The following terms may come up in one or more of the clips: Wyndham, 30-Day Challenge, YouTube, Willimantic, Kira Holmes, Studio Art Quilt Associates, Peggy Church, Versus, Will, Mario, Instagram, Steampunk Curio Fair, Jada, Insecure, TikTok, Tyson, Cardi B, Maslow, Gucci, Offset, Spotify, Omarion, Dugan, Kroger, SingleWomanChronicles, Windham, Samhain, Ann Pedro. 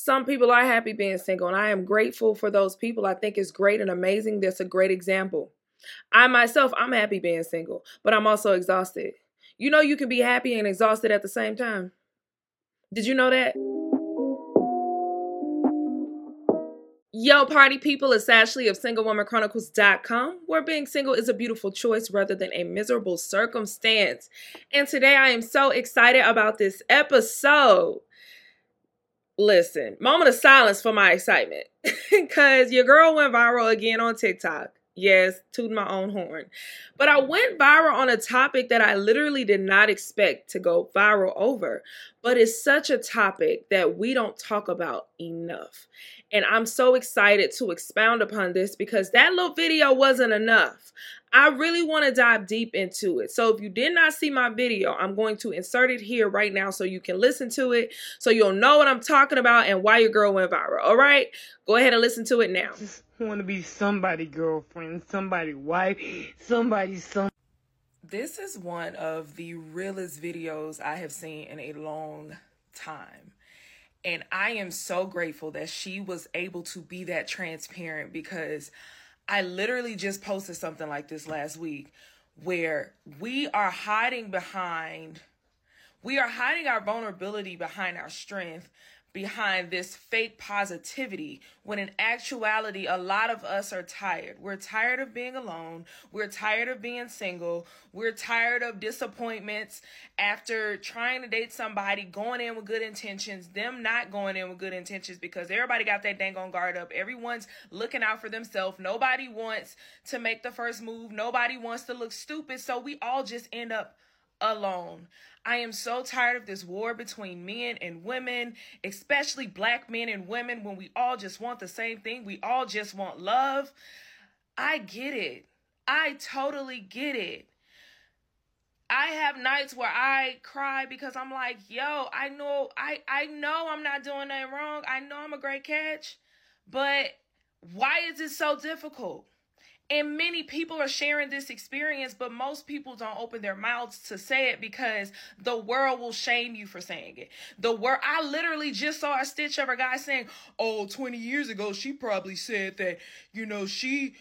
Some people are happy being single, and I am grateful for those people. I think it's great and amazing. That's a great example. I myself, I'm happy being single, but I'm also exhausted. You know, you can be happy and exhausted at the same time. Did you know that? Yo, party people, it's Ashley of SingleWomanChronicles.com, where being single is a beautiful choice rather than a miserable circumstance. And today I am so excited about this episode. Listen, moment of silence for my excitement, because your girl went viral again on TikTok. Yes, tooting my own horn. But I went viral on a topic that I literally did not expect to go viral over. But it's such a topic that we don't talk about enough. And I'm so excited to expound upon this because that little video wasn't enough. I really want to dive deep into it. So if you did not see my video, I'm going to insert it here right now so you can listen to it, so you'll know what I'm talking about and why your girl went viral. All right, go ahead and listen to it now. Just want to be somebody's girlfriend, somebody's wife, somebody's son. This is one of the realest videos I have seen in a long time. And I am so grateful that she was able to be that transparent, because I literally just posted something like this last week where we are hiding our vulnerability behind our strength, behind this fake positivity, when in actuality, a lot of us are tired. We're tired of being alone. We're tired of being single. We're tired of disappointments after trying to date somebody, going in with good intentions, them not going in with good intentions, because everybody got that dang on guard up. Everyone's looking out for themselves. Nobody wants to make the first move. Nobody wants to look stupid. So we all just end up alone. I am so tired of this war between men and women, especially black men and women, when we all just want the same thing. We all just want love. I get it. I totally get it. I have nights where I cry because I'm like, yo, I know I'm not doing nothing wrong. I know I'm a great catch, but why is it so difficult? And many people are sharing this experience, but most people don't open their mouths to say it because the world will shame you for saying it. The world. I literally just saw a stitch of a guy saying, oh, 20 years ago, she probably said that, you know, she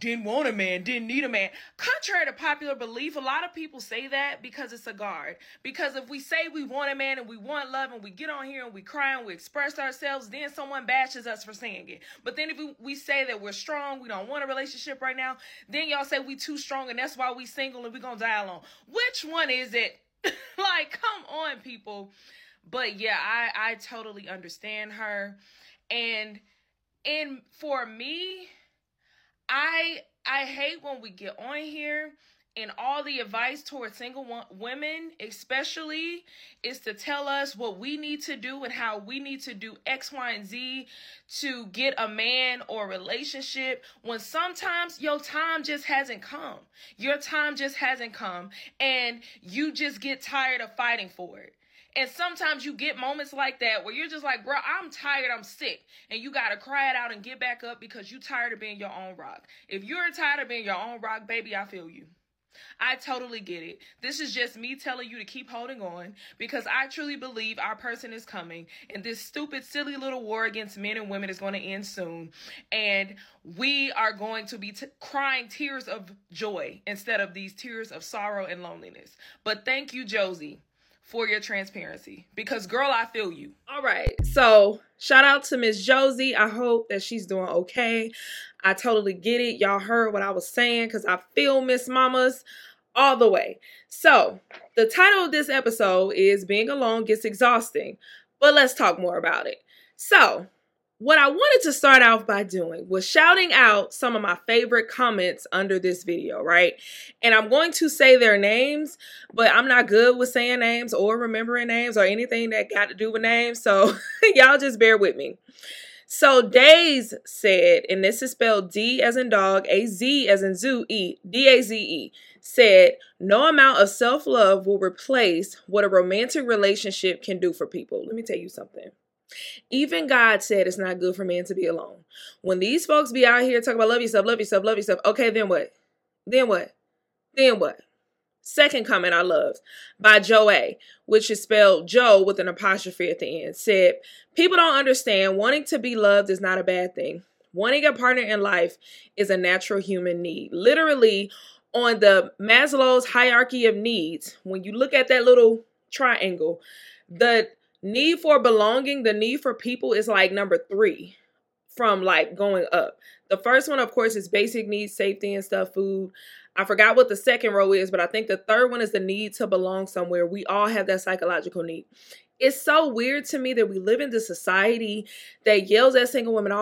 didn't want a man, didn't need a man. Contrary to popular belief, a lot of people say that because it's a guard. Because if we say we want a man and we want love and we get on here and we cry and we express ourselves, then someone bashes us for saying it. But then if we say that we're strong, we don't want a relationship right now, then y'all say we too strong and that's why we single and we're going to die alone. Which one is it? Like, come on, people. But yeah, I totally understand her. And for me, I hate when we get on here and all the advice towards single women, especially, is to tell us what we need to do and how we need to do X, Y, and Z to get a man or a relationship, when sometimes your time just hasn't come. Your time just hasn't come, and you just get tired of fighting for it. And sometimes you get moments like that where you're just like, bro, I'm tired, I'm sick. And you got to cry it out and get back up because you tired of being your own rock. If you're tired of being your own rock, baby, I feel you. I totally get it. This is just me telling you to keep holding on, because I truly believe our person is coming. And this stupid, silly little war against men and women is going to end soon. And we are going to be crying tears of joy instead of these tears of sorrow and loneliness. But thank you, Josie, for your transparency, because girl, I feel you. All right. So shout out to Miss Josie. I hope that she's doing okay. I totally get it. Y'all heard what I was saying, because I feel Miss Mamas all the way. So the title of this episode is Being Alone Gets Exhausting, but let's talk more about it. So what I wanted to start off by doing was shouting out some of my favorite comments under this video, right? And I'm going to say their names, but I'm not good with saying names or remembering names or anything that got to do with names. So y'all just bear with me. So Daze said, and this is spelled D as in dog, A-Z as in zoo, E, D-A-Z-E, said, no amount of self-love will replace what a romantic relationship can do for people. Let me tell you something. Even God said it's not good for man to be alone. When these folks be out here talking about love yourself, love yourself, love yourself. Okay, then what? Then what? Then what? Second comment I love by Joe A, which is spelled Joe with an apostrophe at the end, said, people don't understand wanting to be loved is not a bad thing. Wanting a partner in life is a natural human need. Literally on the Maslow's hierarchy of needs, when you look at that little triangle, the need for belonging, the need for people is like number 3 from like going up. The first one, of course, is basic needs, safety and stuff, food. I forgot what the second row is, but I think the third one is the need to belong somewhere. We all have that psychological need. It's so weird to me that we live in this society that yells at single women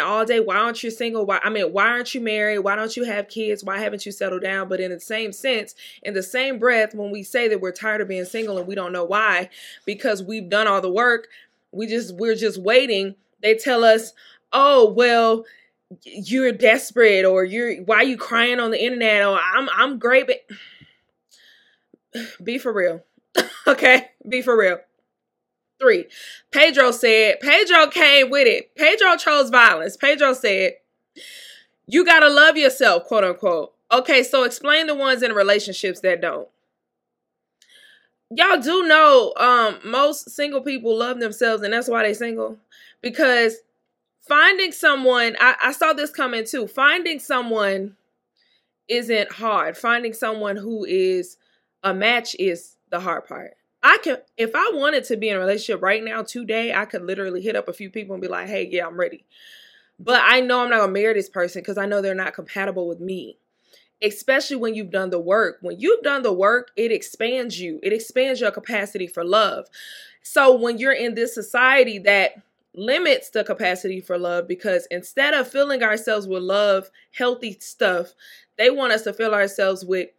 all day. Why aren't you single? Why aren't you married? Why don't you have kids? Why haven't you settled down? But in the same sense, in the same breath, when we say that we're tired of being single and we don't know why, because we've done all the work, we're just waiting. They tell us, oh, well, you're desperate, or why are you crying on the internet? Or I'm great, but be for real. Okay, be for real. 3, Pedro said, Pedro came with it. Pedro chose violence. Pedro said, you gotta love yourself, quote unquote. Okay, so explain the ones in relationships that don't. Y'all do know most single people love themselves, and that's why they single. Because finding someone, I saw this coming too, finding someone isn't hard. Finding someone who is a match is the hard part. If I wanted to be in a relationship right now, today, I could literally hit up a few people and be like, hey, yeah, I'm ready. But I know I'm not gonna marry this person because I know they're not compatible with me. Especially when you've done the work. When you've done the work, it expands you. It expands your capacity for love. So when you're in this society that limits the capacity for love, because instead of filling ourselves with love, healthy stuff, they want us to fill ourselves with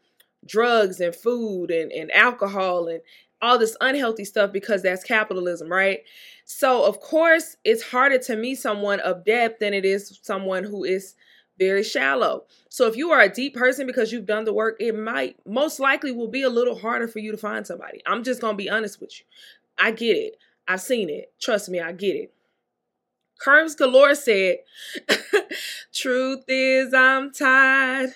drugs and food and alcohol and all this unhealthy stuff, because that's capitalism, right? So of course it's harder to meet someone of depth than it is someone who is very shallow. So if you are a deep person, because you've done the work, it might most likely will be a little harder for you to find somebody. I'm just gonna be honest with you. I get it. I've seen it. Trust me, I get it. Curves Galore said, truth is I'm tired.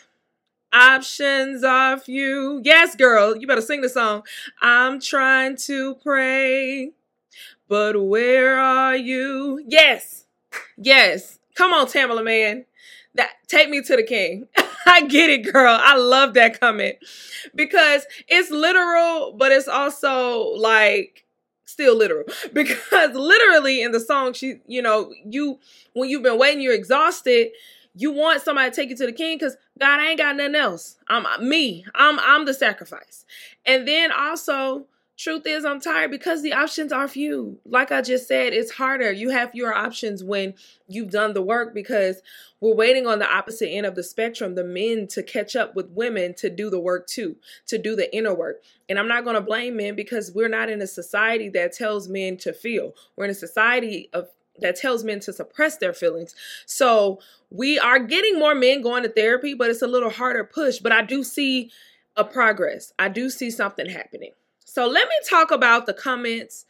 Options are few. Yes, girl, you better sing the song. I'm trying to pray, but where are you? Yes, yes. Come on, Tamala, man. Take me to the king. I get it, girl. I love that comment because it's literal, but it's also like still literal, because literally in the song, she, when you've been waiting, you're exhausted. You want somebody to take you to the king because God ain't got nothing else. I'm the sacrifice. And then also, truth is I'm tired because the options are few. Like I just said, it's harder. You have fewer options when you've done the work, because we're waiting on the opposite end of the spectrum, the men to catch up with women to do the work too, to do the inner work. And I'm not going to blame men, because we're not in a society that tells men to feel. We're in a society that tells men to suppress their feelings. So we are getting more men going to therapy, but it's a little harder push. But I do see a progress. I do see something happening. So let me talk about the comments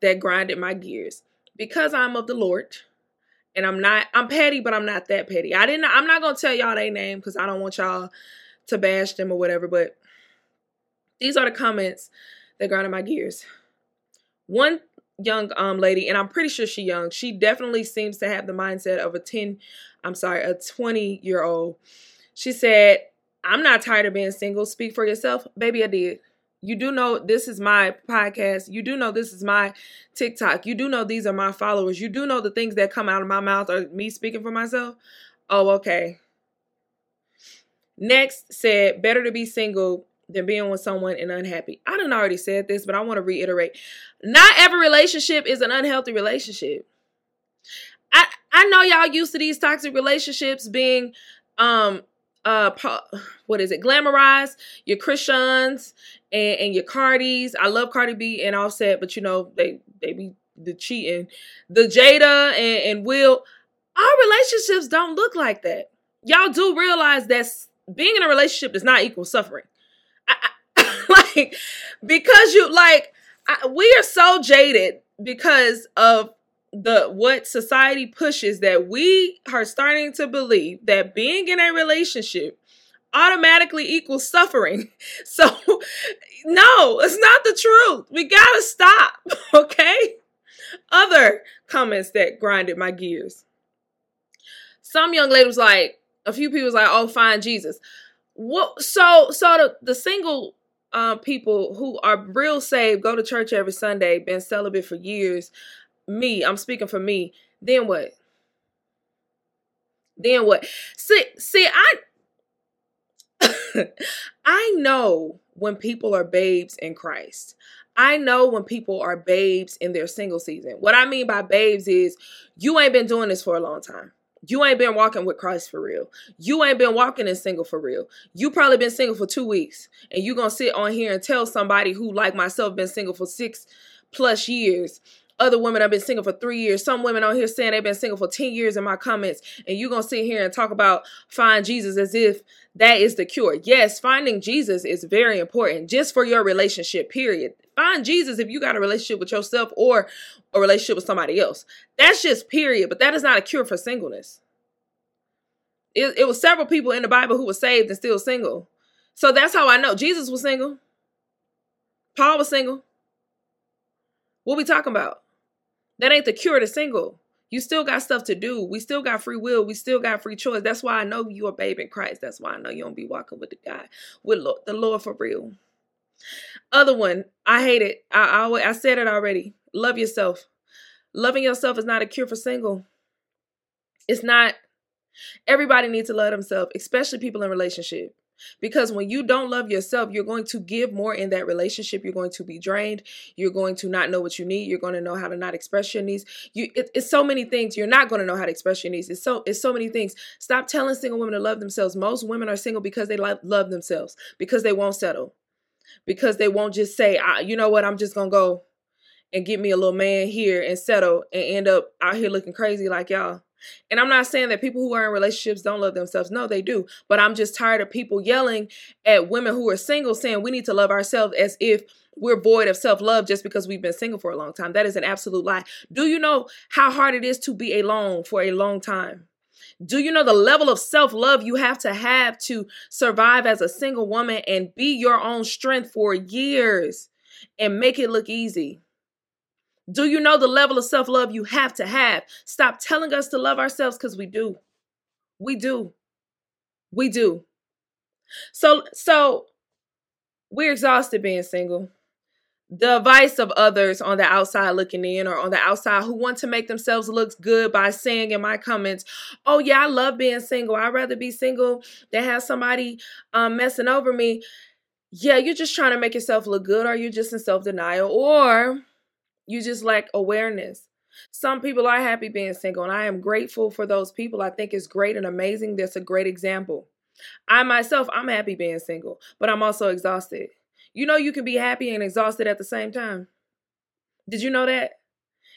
that grinded my gears, because I'm of the Lord and I'm petty, but I'm not that petty. I'm not going to tell y'all their name because I don't want y'all to bash them or whatever, but these are the comments that grinded my gears. One young lady, and I'm pretty sure she's young. She definitely seems to have the mindset of a 20-year-old. She said, I'm not tired of being single. Speak for yourself. Baby, I did. You do know this is my podcast. You do know this is my TikTok. You do know these are my followers. You do know the things that come out of my mouth are me speaking for myself. Oh, okay. Next said, better to be single than being with someone and unhappy. I done already said this, but I want to reiterate. Not every relationship is an unhealthy relationship. I know y'all used to these toxic relationships being, glamorized, your Christians and your Cardis. I love Cardi B and Offset, but you know, they be the cheating. The Jada and Will. Our relationships don't look like that. Y'all do realize that being in a relationship does not equal suffering. We are so jaded because of what society pushes that we are starting to believe that being in a relationship automatically equals suffering. So, no, it's not the truth. We gotta stop, okay? Other comments that grinded my gears. Some young lady was like, a few people was like, oh, find Jesus. What? So the single people who are real saved, go to church every Sunday, been celibate for years. Me, I'm speaking for me. Then what? Then what? See, I know when people are babes in Christ. I know when people are babes in their single season. What I mean by babes is you ain't been doing this for a long time. You ain't been walking with Christ for real. You ain't been walking in single for real. You probably been single for 2 weeks, and you gonna sit on here and tell somebody who, like myself, been single for 6+ years. Other women have been single for 3 years. Some women on here saying they've been single for 10 years in my comments. And you're going to sit here and talk about find Jesus as if that is the cure. Yes, finding Jesus is very important just for your relationship, period. Find Jesus if you got a relationship with yourself or a relationship with somebody else. That's just period. But that is not a cure for singleness. It was several people in the Bible who were saved and still single. So that's how I know Jesus was single. Paul was single. What we talking about? That ain't the cure to single. You still got stuff to do. We still got free will. We still got free choice. That's why I know you a babe in Christ. That's why I know you don't be walking with the guy, with the Lord for real. Other one, I hate it. I said it already. Love yourself. Loving yourself is not a cure for single. It's not. Everybody needs to love themselves, especially people in relationship. Because when you don't love yourself, you're going to give more in that relationship. You're going to be drained. You're going to not know what you need. You're going to know how to not express your needs. It's so many things. You're not going to know how to express your needs. It's so many things. Stop telling single women to love themselves. Most women are single because they love themselves, because they won't settle, because they won't just say, you know what, I'm just going to go and get me a little man here and settle and end up out here looking crazy like y'all. And I'm not saying that people who are in relationships don't love themselves. No, they do. But I'm just tired of people yelling at women who are single saying we need to love ourselves as if we're void of self-love just because we've been single for a long time. That is an absolute lie. Do you know how hard it is to be alone for a long time? Do you know the level of self-love you have to survive as a single woman and be your own strength for years and make it look easy? Do you know the level of self-love you have to have? Stop telling us to love ourselves because we do. We do. We do. So we're exhausted being single. The advice of others on the outside looking in or on the outside who want to make themselves look good by saying in my comments, oh yeah, I love being single. I'd rather be single than have somebody messing over me. Yeah, you're just trying to make yourself look good, or you're just in self-denial, or you just lack awareness. Some people are happy being single, and I am grateful for those people. I think it's great and amazing. That's a great example. I myself, I'm happy being single, but I'm also exhausted. You know you can be happy and exhausted at the same time. Did you know that?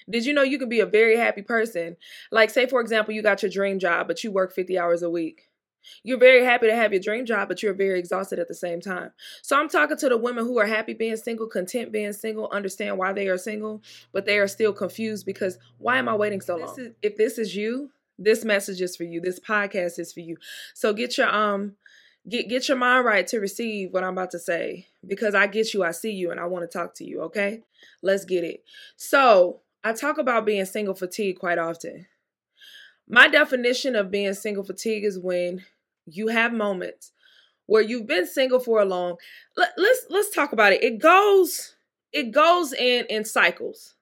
Did you know you can be a very happy person? Like say, for example, you got your dream job, but you work 50 hours a week. You're very happy to have your dream job, but you're very exhausted at the same time. So I'm talking to the women who are happy being single, content being single, understand why they are single, but they are still confused because why am I waiting so long? If this is you, this message is for you. This podcast is for you. So get your get your mind right to receive what I'm about to say, because I get you, I see you, and I want to talk to you, okay? Let's get it. So I talk about being single fatigue quite often. My definition of being single fatigue is when you have moments where you've been single for a long, let's talk about it. It goes in cycles.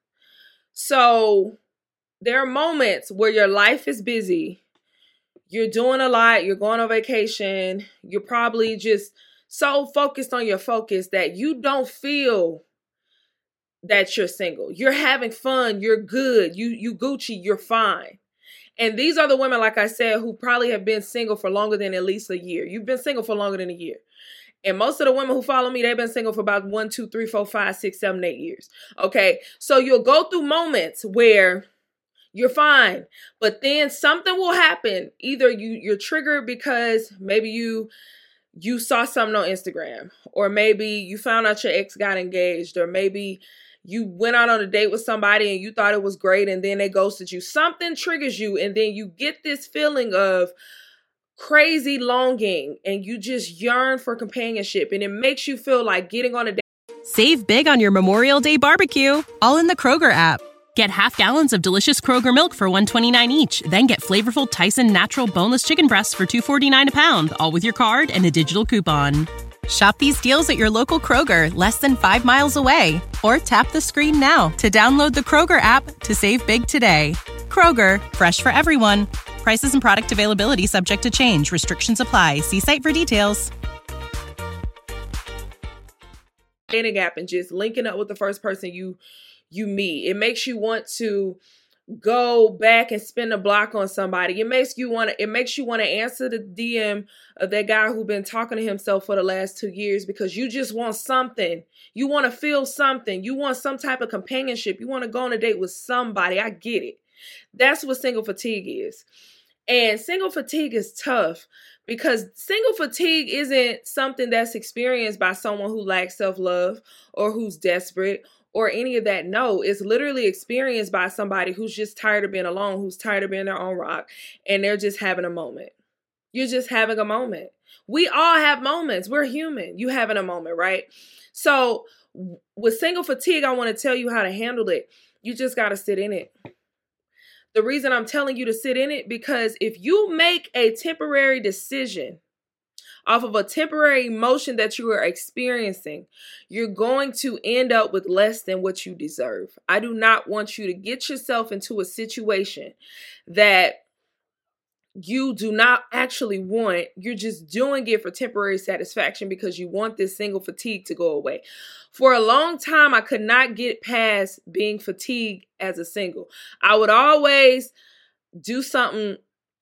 So there are moments where your life is busy. You're doing a lot. You're going on vacation. You're probably just so focused on your focus that you don't feel that you're single. You're having fun. You're good. You Gucci. You're fine. And these are the women, like I said, who probably have been single for longer than at least a year. You've been single for longer than a year. And most of the women who follow me, they've been single for about 1, 2, 3, 4, 5, 6, 7, 8 years. Okay. So you'll go through moments where you're fine, but then something will happen. Either you're triggered because maybe you saw something on Instagram, or maybe you found out your ex got engaged, or maybe you went out on a date with somebody and you thought it was great and then they ghosted you. Something triggers you and then you get this feeling of crazy longing and you just yearn for companionship, and it makes you feel like getting on a date. Save big on your Memorial Day barbecue, all in the Kroger app. Get half gallons of delicious Kroger milk for $1.29 each. Then get flavorful Tyson Natural Boneless Chicken Breasts for $2.49 a pound, all with your card and a digital coupon. Shop these deals at your local Kroger, less than 5 miles away. Or tap the screen now to download the Kroger app to save big today. Kroger, fresh for everyone. Prices and product availability subject to change. Restrictions apply. See site for details. Dating app and just linking up with the first person you meet. It makes you want to go back and spin the block on somebody. It makes you want to answer the DM of that guy who's been talking to himself for the last 2 years, because you just want something. You want to feel something. You want some type of companionship. You want to go on a date with somebody. I get it. That's what single fatigue is. And single fatigue is tough, because single fatigue isn't something that's experienced by someone who lacks self-love or who's desperate or any of that. No, it's literally experienced by somebody who's just tired of being alone, who's tired of being their own rock, and they're just having a moment. You're just having a moment. We all have moments. We're human. You having a moment, right? So with single fatigue, I want to tell you how to handle it. You just got to sit in it. The reason I'm telling you to sit in it, because if you make a temporary decision off of a temporary emotion that you are experiencing, you're going to end up with less than what you deserve. I do not want you to get yourself into a situation that you do not actually want. You're just doing it for temporary satisfaction because you want this single fatigue to go away. For a long time, I could not get past being fatigued as a single. I would always do something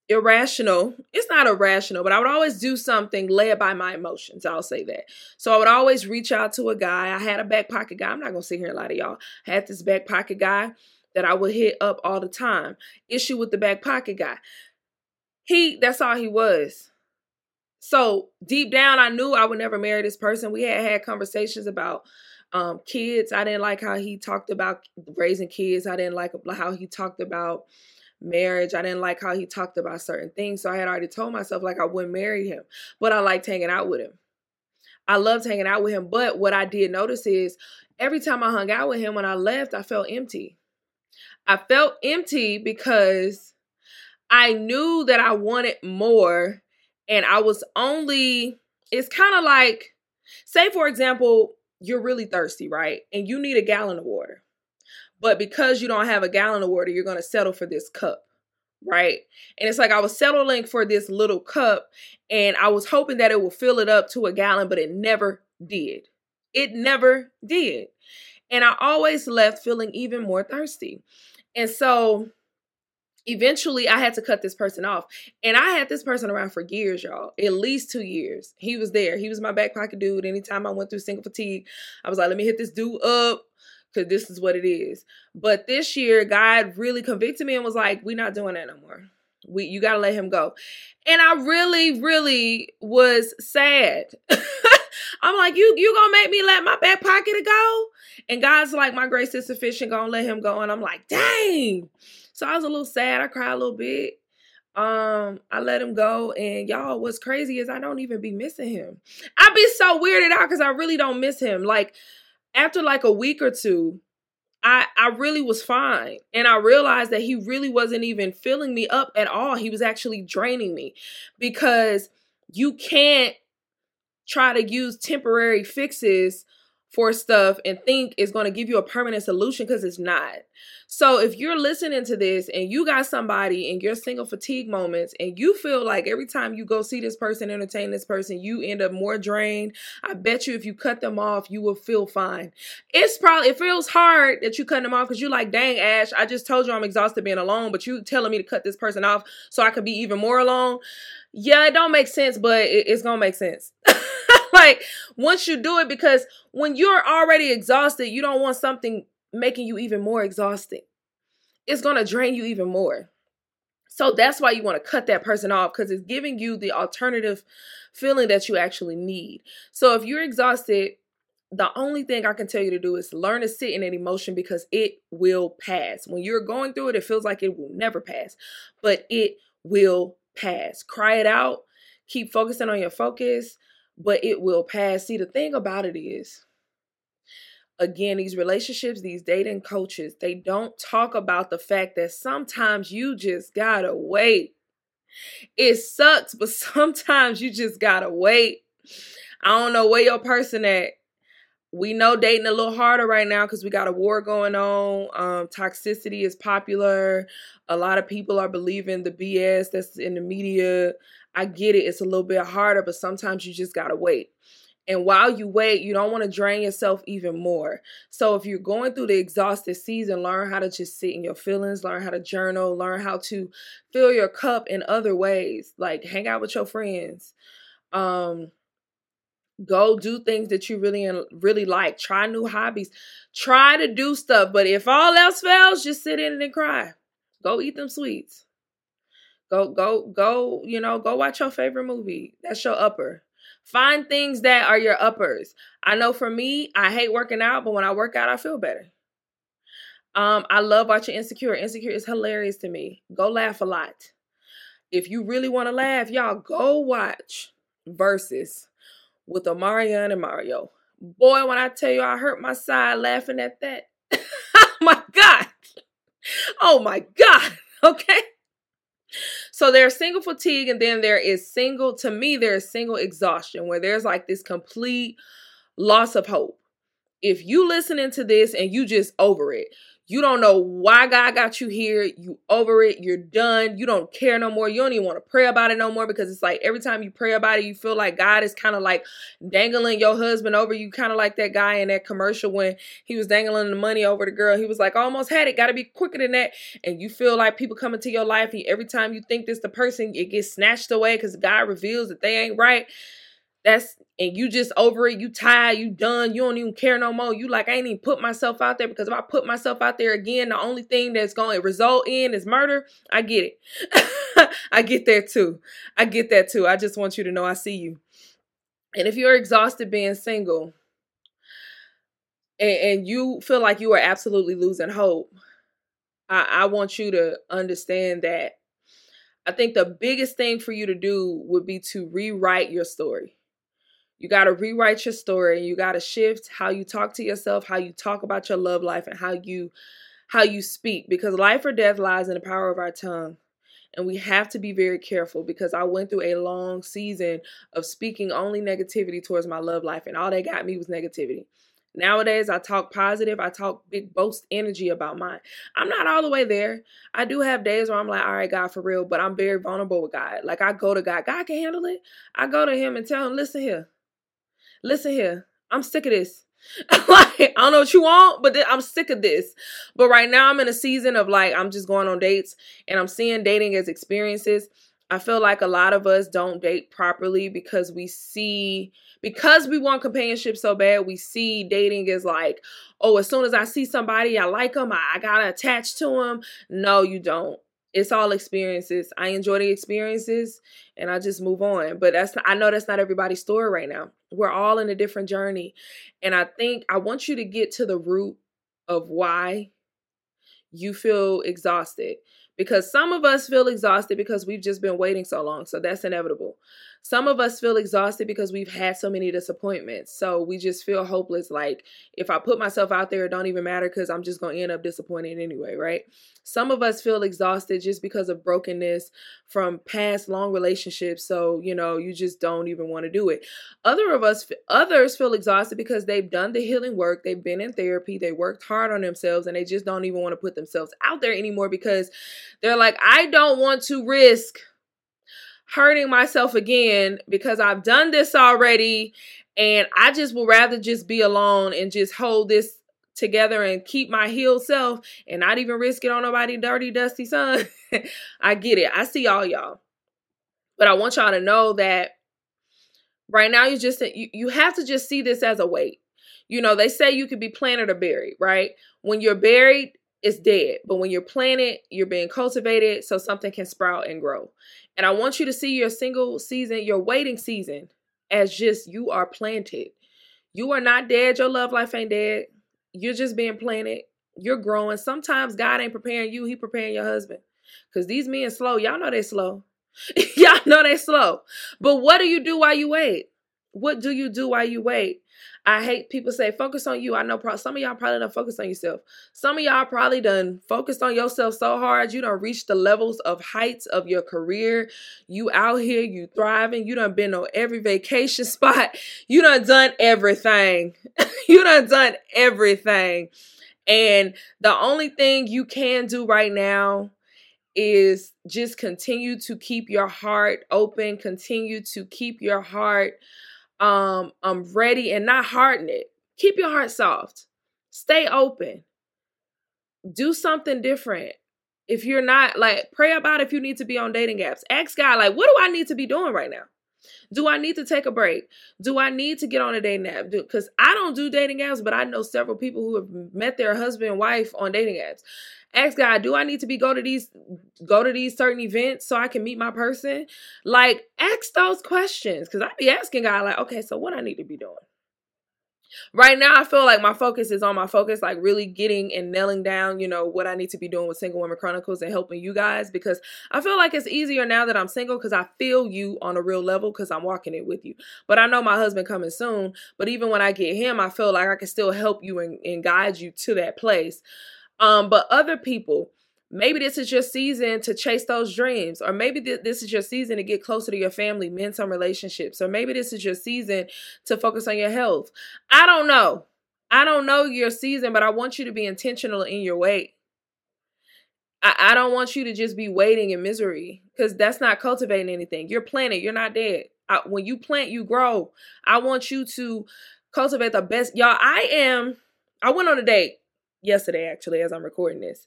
irrational. It's not irrational, but I would always do something led by my emotions. I'll say that. So I would always reach out to a guy. I had a back pocket guy. I'm not going to sit here and lie to y'all. I had this back pocket guy that I would hit up all the time. Issue with the back pocket guy. That's all he was. So deep down, I knew I would never marry this person. We had conversations about kids. I didn't like how he talked about raising kids. I didn't like how he talked about marriage. I didn't like how he talked about certain things. So I had already told myself like I wouldn't marry him, but I liked hanging out with him. I loved hanging out with him. But what I did notice is every time I hung out with him, when I left, I felt empty. I felt empty because I knew that I wanted more, and I was only, it's kind of like, say for example, you're really thirsty, right? And you need a gallon of water. But because you don't have a gallon of water, you're going to settle for this cup, right? And it's like I was settling for this little cup, and I was hoping that it would fill it up to a gallon, but it never did. It never did. And I always left feeling even more thirsty. And so eventually I had to cut this person off. And I had this person around for years, y'all, at least 2 years. He was there. He was my back pocket dude. Anytime I went through single fatigue, I was like, let me hit this dude up, because this is what it is. But this year, God really convicted me and was like, we're not doing that no more. You got to let him go. And I really, really was sad. I'm like, you going to make me let my back pocket go? And God's like, my grace is sufficient. Going to let him go. And I'm like, dang. So I was a little sad. I cried a little bit. I let him go, and y'all, what's crazy is I don't even be missing him. I be so weirded out because I really don't miss him. Like, after like a week or two, I really was fine. And I realized that he really wasn't even filling me up at all. He was actually draining me, because you can't try to use temporary fixes for stuff and think it's going to give you a permanent solution, because it's not. So if you're listening to this and you got somebody in your single fatigue moments and you feel like every time you go see this person, entertain this person, you end up more drained, I bet you if you cut them off, you will feel fine. It feels hard that you cut them off because you're like, dang, Ash, I just told you I'm exhausted being alone, but you telling me to cut this person off so I could be even more alone. Yeah, it don't make sense, but it's going to make sense. Like, once you do it, because when you're already exhausted, you don't want something making you even more exhausted. It's going to drain you even more. So that's why you want to cut that person off, because it's giving you the alternative feeling that you actually need. So if you're exhausted, the only thing I can tell you to do is learn to sit in an emotion, because it will pass. When you're going through it, it feels like it will never pass, but it will pass. Cry it out. Keep focusing on your focus. But it will pass. See, the thing about it is, again, these relationships, these dating coaches, they don't talk about the fact that sometimes you just gotta wait. It sucks, but sometimes you just gotta wait. I don't know where your person at. We know dating a little harder right now because we got a war going on. Toxicity is popular. A lot of people are believing the BS that's in the media. I get it. It's a little bit harder, but sometimes you just got to wait. And while you wait, you don't want to drain yourself even more. So if you're going through the exhausted season, learn how to just sit in your feelings, learn how to journal, learn how to fill your cup in other ways. Like, hang out with your friends. Go do things that you really like. Try new hobbies. Try to do stuff. But if all else fails, just sit in it and cry. Go eat them sweets. Go, go watch your favorite movie. That's your upper. Find things that are your uppers. I know for me, I hate working out, but when I work out, I feel better. I love watching Insecure. Insecure is hilarious to me. Go laugh a lot. If you really want to laugh, y'all, go watch Versus with Omarion and Mario. Boy, when I tell you I hurt my side laughing at that. Oh, my God. Okay. So there's single fatigue, and then there is single exhaustion, where there's like this complete loss of hope. If you listening to this and you just over it, you don't know why God got you here, you over it, you're done, you don't care no more, you don't even want to pray about it no more, because it's like every time you pray about it, you feel like God is kind of like dangling your husband over you, kind of like that guy in that commercial when he was dangling the money over the girl. He was like, I almost had it, gotta be quicker than that. And you feel like people come into your life, and every time you think this the person, it gets snatched away because God reveals that they ain't right. And you just over it, you tired, you done, you don't even care no more. You like, I ain't even put myself out there, because if I put myself out there again, the only thing that's going to result in is murder. I get it. I get that too. I just want you to know I see you. And if you're exhausted being single and you feel like you are absolutely losing hope, I want you to understand that I think the biggest thing for you to do would be to rewrite your story. You got to rewrite your story, and you got to shift how you talk to yourself, how you talk about your love life, and how you speak, because life or death lies in the power of our tongue. And we have to be very careful, because I went through a long season of speaking only negativity towards my love life, and all they got me was negativity. Nowadays, I talk positive. I talk big boast energy about mine. I'm not all the way there. I do have days where I'm like, all right, God, for real, but I'm very vulnerable with God. Like, I go to God. God can handle it. I go to him and tell him, listen here. I'm sick of this. Like, I don't know what you want, but I'm sick of this. But right now I'm in a season of like, I'm just going on dates, and I'm seeing dating as experiences. I feel like a lot of us don't date properly because we want companionship so bad, we see dating as like, oh, as soon as I see somebody, I like them, I gotta attach to them. No, you don't. It's all experiences. I enjoy the experiences and I just move on. But I know that's not everybody's story right now. We're all in a different journey. And I think I want you to get to the root of why you feel exhausted. because some of us feel exhausted because we've just been waiting so long. So that's inevitable. Some of us feel exhausted because we've had so many disappointments. So we just feel hopeless. Like, if I put myself out there, it don't even matter because I'm just going to end up disappointed anyway, right? Some of us feel exhausted just because of brokenness from past long relationships. So, you know, you just don't even want to do it. Others feel exhausted because they've done the healing work. They've been in therapy. They worked hard on themselves, and they just don't even want to put themselves out there anymore because they're like, I don't want to risk hurting myself again because I've done this already, and I just would rather just be alone and just hold this together and keep my healed self and not even risk it on nobody dirty, dusty son. I get it. I see all y'all. But I want y'all to know that right now you have to just see this as a weight. You know, they say you could be planted or buried, right? When you're buried, it's dead. But when you're planted, you're being cultivated so something can sprout and grow. And I want you to see your single season, your waiting season, as just you are planted. You are not dead. Your love life ain't dead. You're just being planted. You're growing. Sometimes God ain't preparing you. He preparing your husband. Because these men slow. Y'all know they slow. Y'all know they slow. But what do you do while you wait? What do you do while you wait? I hate people say, focus on you. I know some of y'all probably done focused on yourself. Some of y'all probably done focused on yourself so hard. You done reached the levels of heights of your career. You out here, you thriving. You done been on every vacation spot. You done everything. You done everything. And the only thing you can do right now is just continue to keep your heart open. Continue to keep your heart ready and not harden it. Keep your heart soft. Stay open. Do something different. If you're not, like, pray about if you need to be on dating apps. Ask God, like, what do I need to be doing right now? Do I need to take a break? Do I need to get on a dating app? Because I don't do dating apps, but I know several people who have met their husband and wife on dating apps. Ask God, do I need to go to these certain events so I can meet my person? Like, ask those questions, because I be asking God, like, okay, so what I need to be doing? Right now, I feel like my focus is like really getting and nailing down, you know, what I need to be doing with SingleWoman Chronicles and helping you guys, because I feel like it's easier now that I'm single because I feel you on a real level because I'm walking it with you. But I know my husband coming soon, but even when I get him, I feel like I can still help you and guide you to that place. But other people, maybe this is your season to chase those dreams, or maybe this is your season to get closer to your family, mend some relationships, or maybe this is your season to focus on your health. I don't know. I don't know your season, but I want you to be intentional in your wait. I don't want you to just be waiting in misery, because that's not cultivating anything. You're planted. You're not dead. When you plant, you grow. I want you to cultivate the best. Y'all, I went on a date yesterday, actually, as I'm recording this.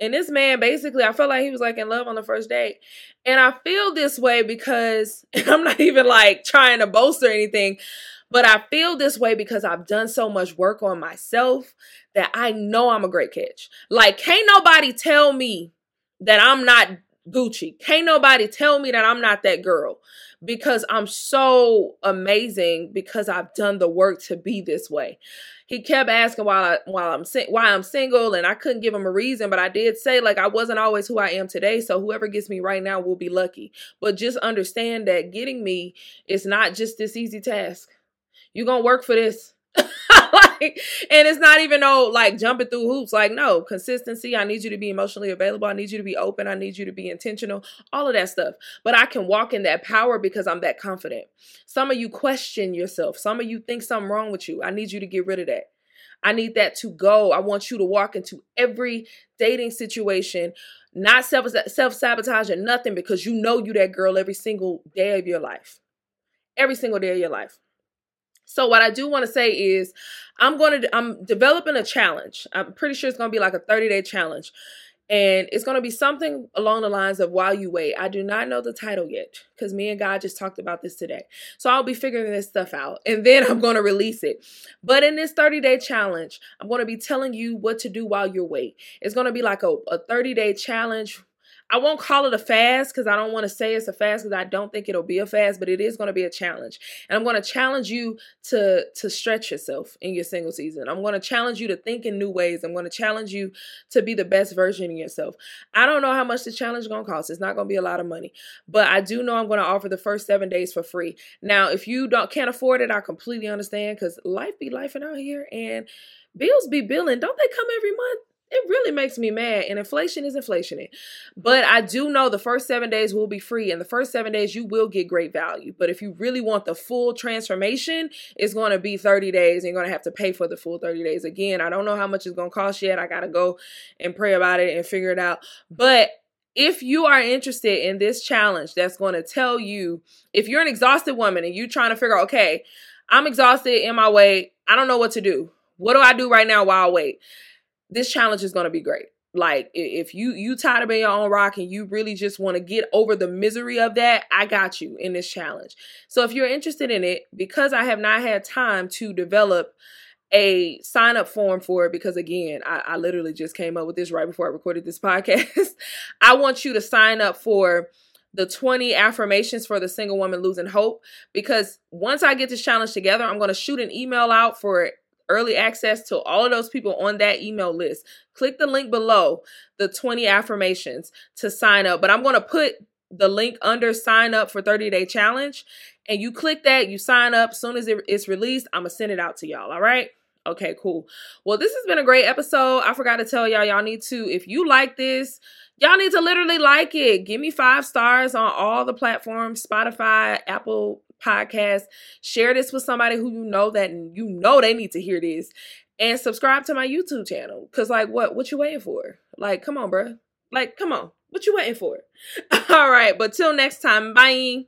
And this man, basically, I felt like he was like in love on the first date. And I feel this way because I'm not even like trying to boast or anything, but I feel this way because I've done so much work on myself that I know I'm a great catch. Like, can't nobody tell me that I'm not Gucci. Can't nobody tell me that I'm not that girl, because I'm so amazing because I've done the work to be this way. He kept asking why I'm single, and I couldn't give him a reason, but I did say, like, I wasn't always who I am today, so whoever gets me right now will be lucky. But just understand that getting me is not just this easy task. You're going to work for this. Like, and it's not even no, like, jumping through hoops. Like, no, consistency. I need you to be emotionally available. I need you to be open. I need you to be intentional, all of that stuff. But I can walk in that power because I'm that confident. Some of you question yourself. Some of you think something wrong with you. I need you to get rid of that. I need that to go. I want you to walk into every dating situation, not self-sabotaging, nothing, because you know you that girl every single day of your life. Every single day of your life. So what I do want to say is I'm developing a challenge. I'm pretty sure it's going to be like a 30-day challenge. And it's going to be something along the lines of while you wait. I do not know the title yet because me and God just talked about this today. So I'll be figuring this stuff out, and then I'm going to release it. But in this 30-day challenge, I'm going to be telling you what to do while you wait. It's going to be like a 30-day challenge. I won't call it a fast because I don't want to say it's a fast because I don't think it'll be a fast, but it is going to be a challenge. And I'm going to challenge you to stretch yourself in your single season. I'm going to challenge you to think in new ways. I'm going to challenge you to be the best version of yourself. I don't know how much the challenge is going to cost. It's not going to be a lot of money, but I do know I'm going to offer the first 7 days for free. Now, if you can't afford it, I completely understand because life be lifing out here and bills be billing. Don't they come every month? It really makes me mad, and inflation is inflationing. But I do know the first 7 days will be free, and the first 7 days you will get great value. But if you really want the full transformation, it's going to be 30 days, and you're going to have to pay for the full 30 days. Again, I don't know how much it's going to cost yet. I got to go and pray about it and figure it out. But if you are interested in this challenge that's going to tell you, if you're an exhausted woman and you're trying to figure out, okay, I'm exhausted in my way. I don't know what to do. What do I do right now while I wait? This challenge is going to be great. Like if you tired of being your own rock and you really just want to get over the misery of that, I got you in this challenge. So if you're interested in it, because I have not had time to develop a sign up form for it, because again, I literally just came up with this right before I recorded this podcast. I want you to sign up for the 20 affirmations for the single woman losing hope, because once I get this challenge together, I'm going to shoot an email out for it. Early access to all of those people on that email list. Click the link below, the 20 affirmations, to sign up. But I'm going to put the link under sign up for 30-day challenge. And you click that, you sign up. As soon as it's released, I'm going to send it out to y'all. All right? Okay, cool. Well, this has been a great episode. I forgot to tell y'all, y'all need to, if you like this, y'all need to literally like it. Give me 5 stars on all the platforms, Spotify, Apple Podcast. Share this with somebody who you know that you know they need to hear this, and subscribe to my YouTube channel. Cause like, what you waiting for? Like, come on, bro. Like, come on. What you waiting for? All right. But till next time, bye.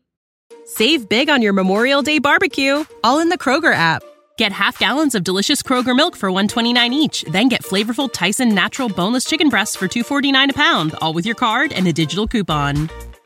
Save big on your Memorial Day barbecue, all in the Kroger app. Get half gallons of delicious Kroger milk for $1.29 each. Then get flavorful Tyson natural boneless chicken breasts for $2.49 a pound, all with your card and a digital coupon.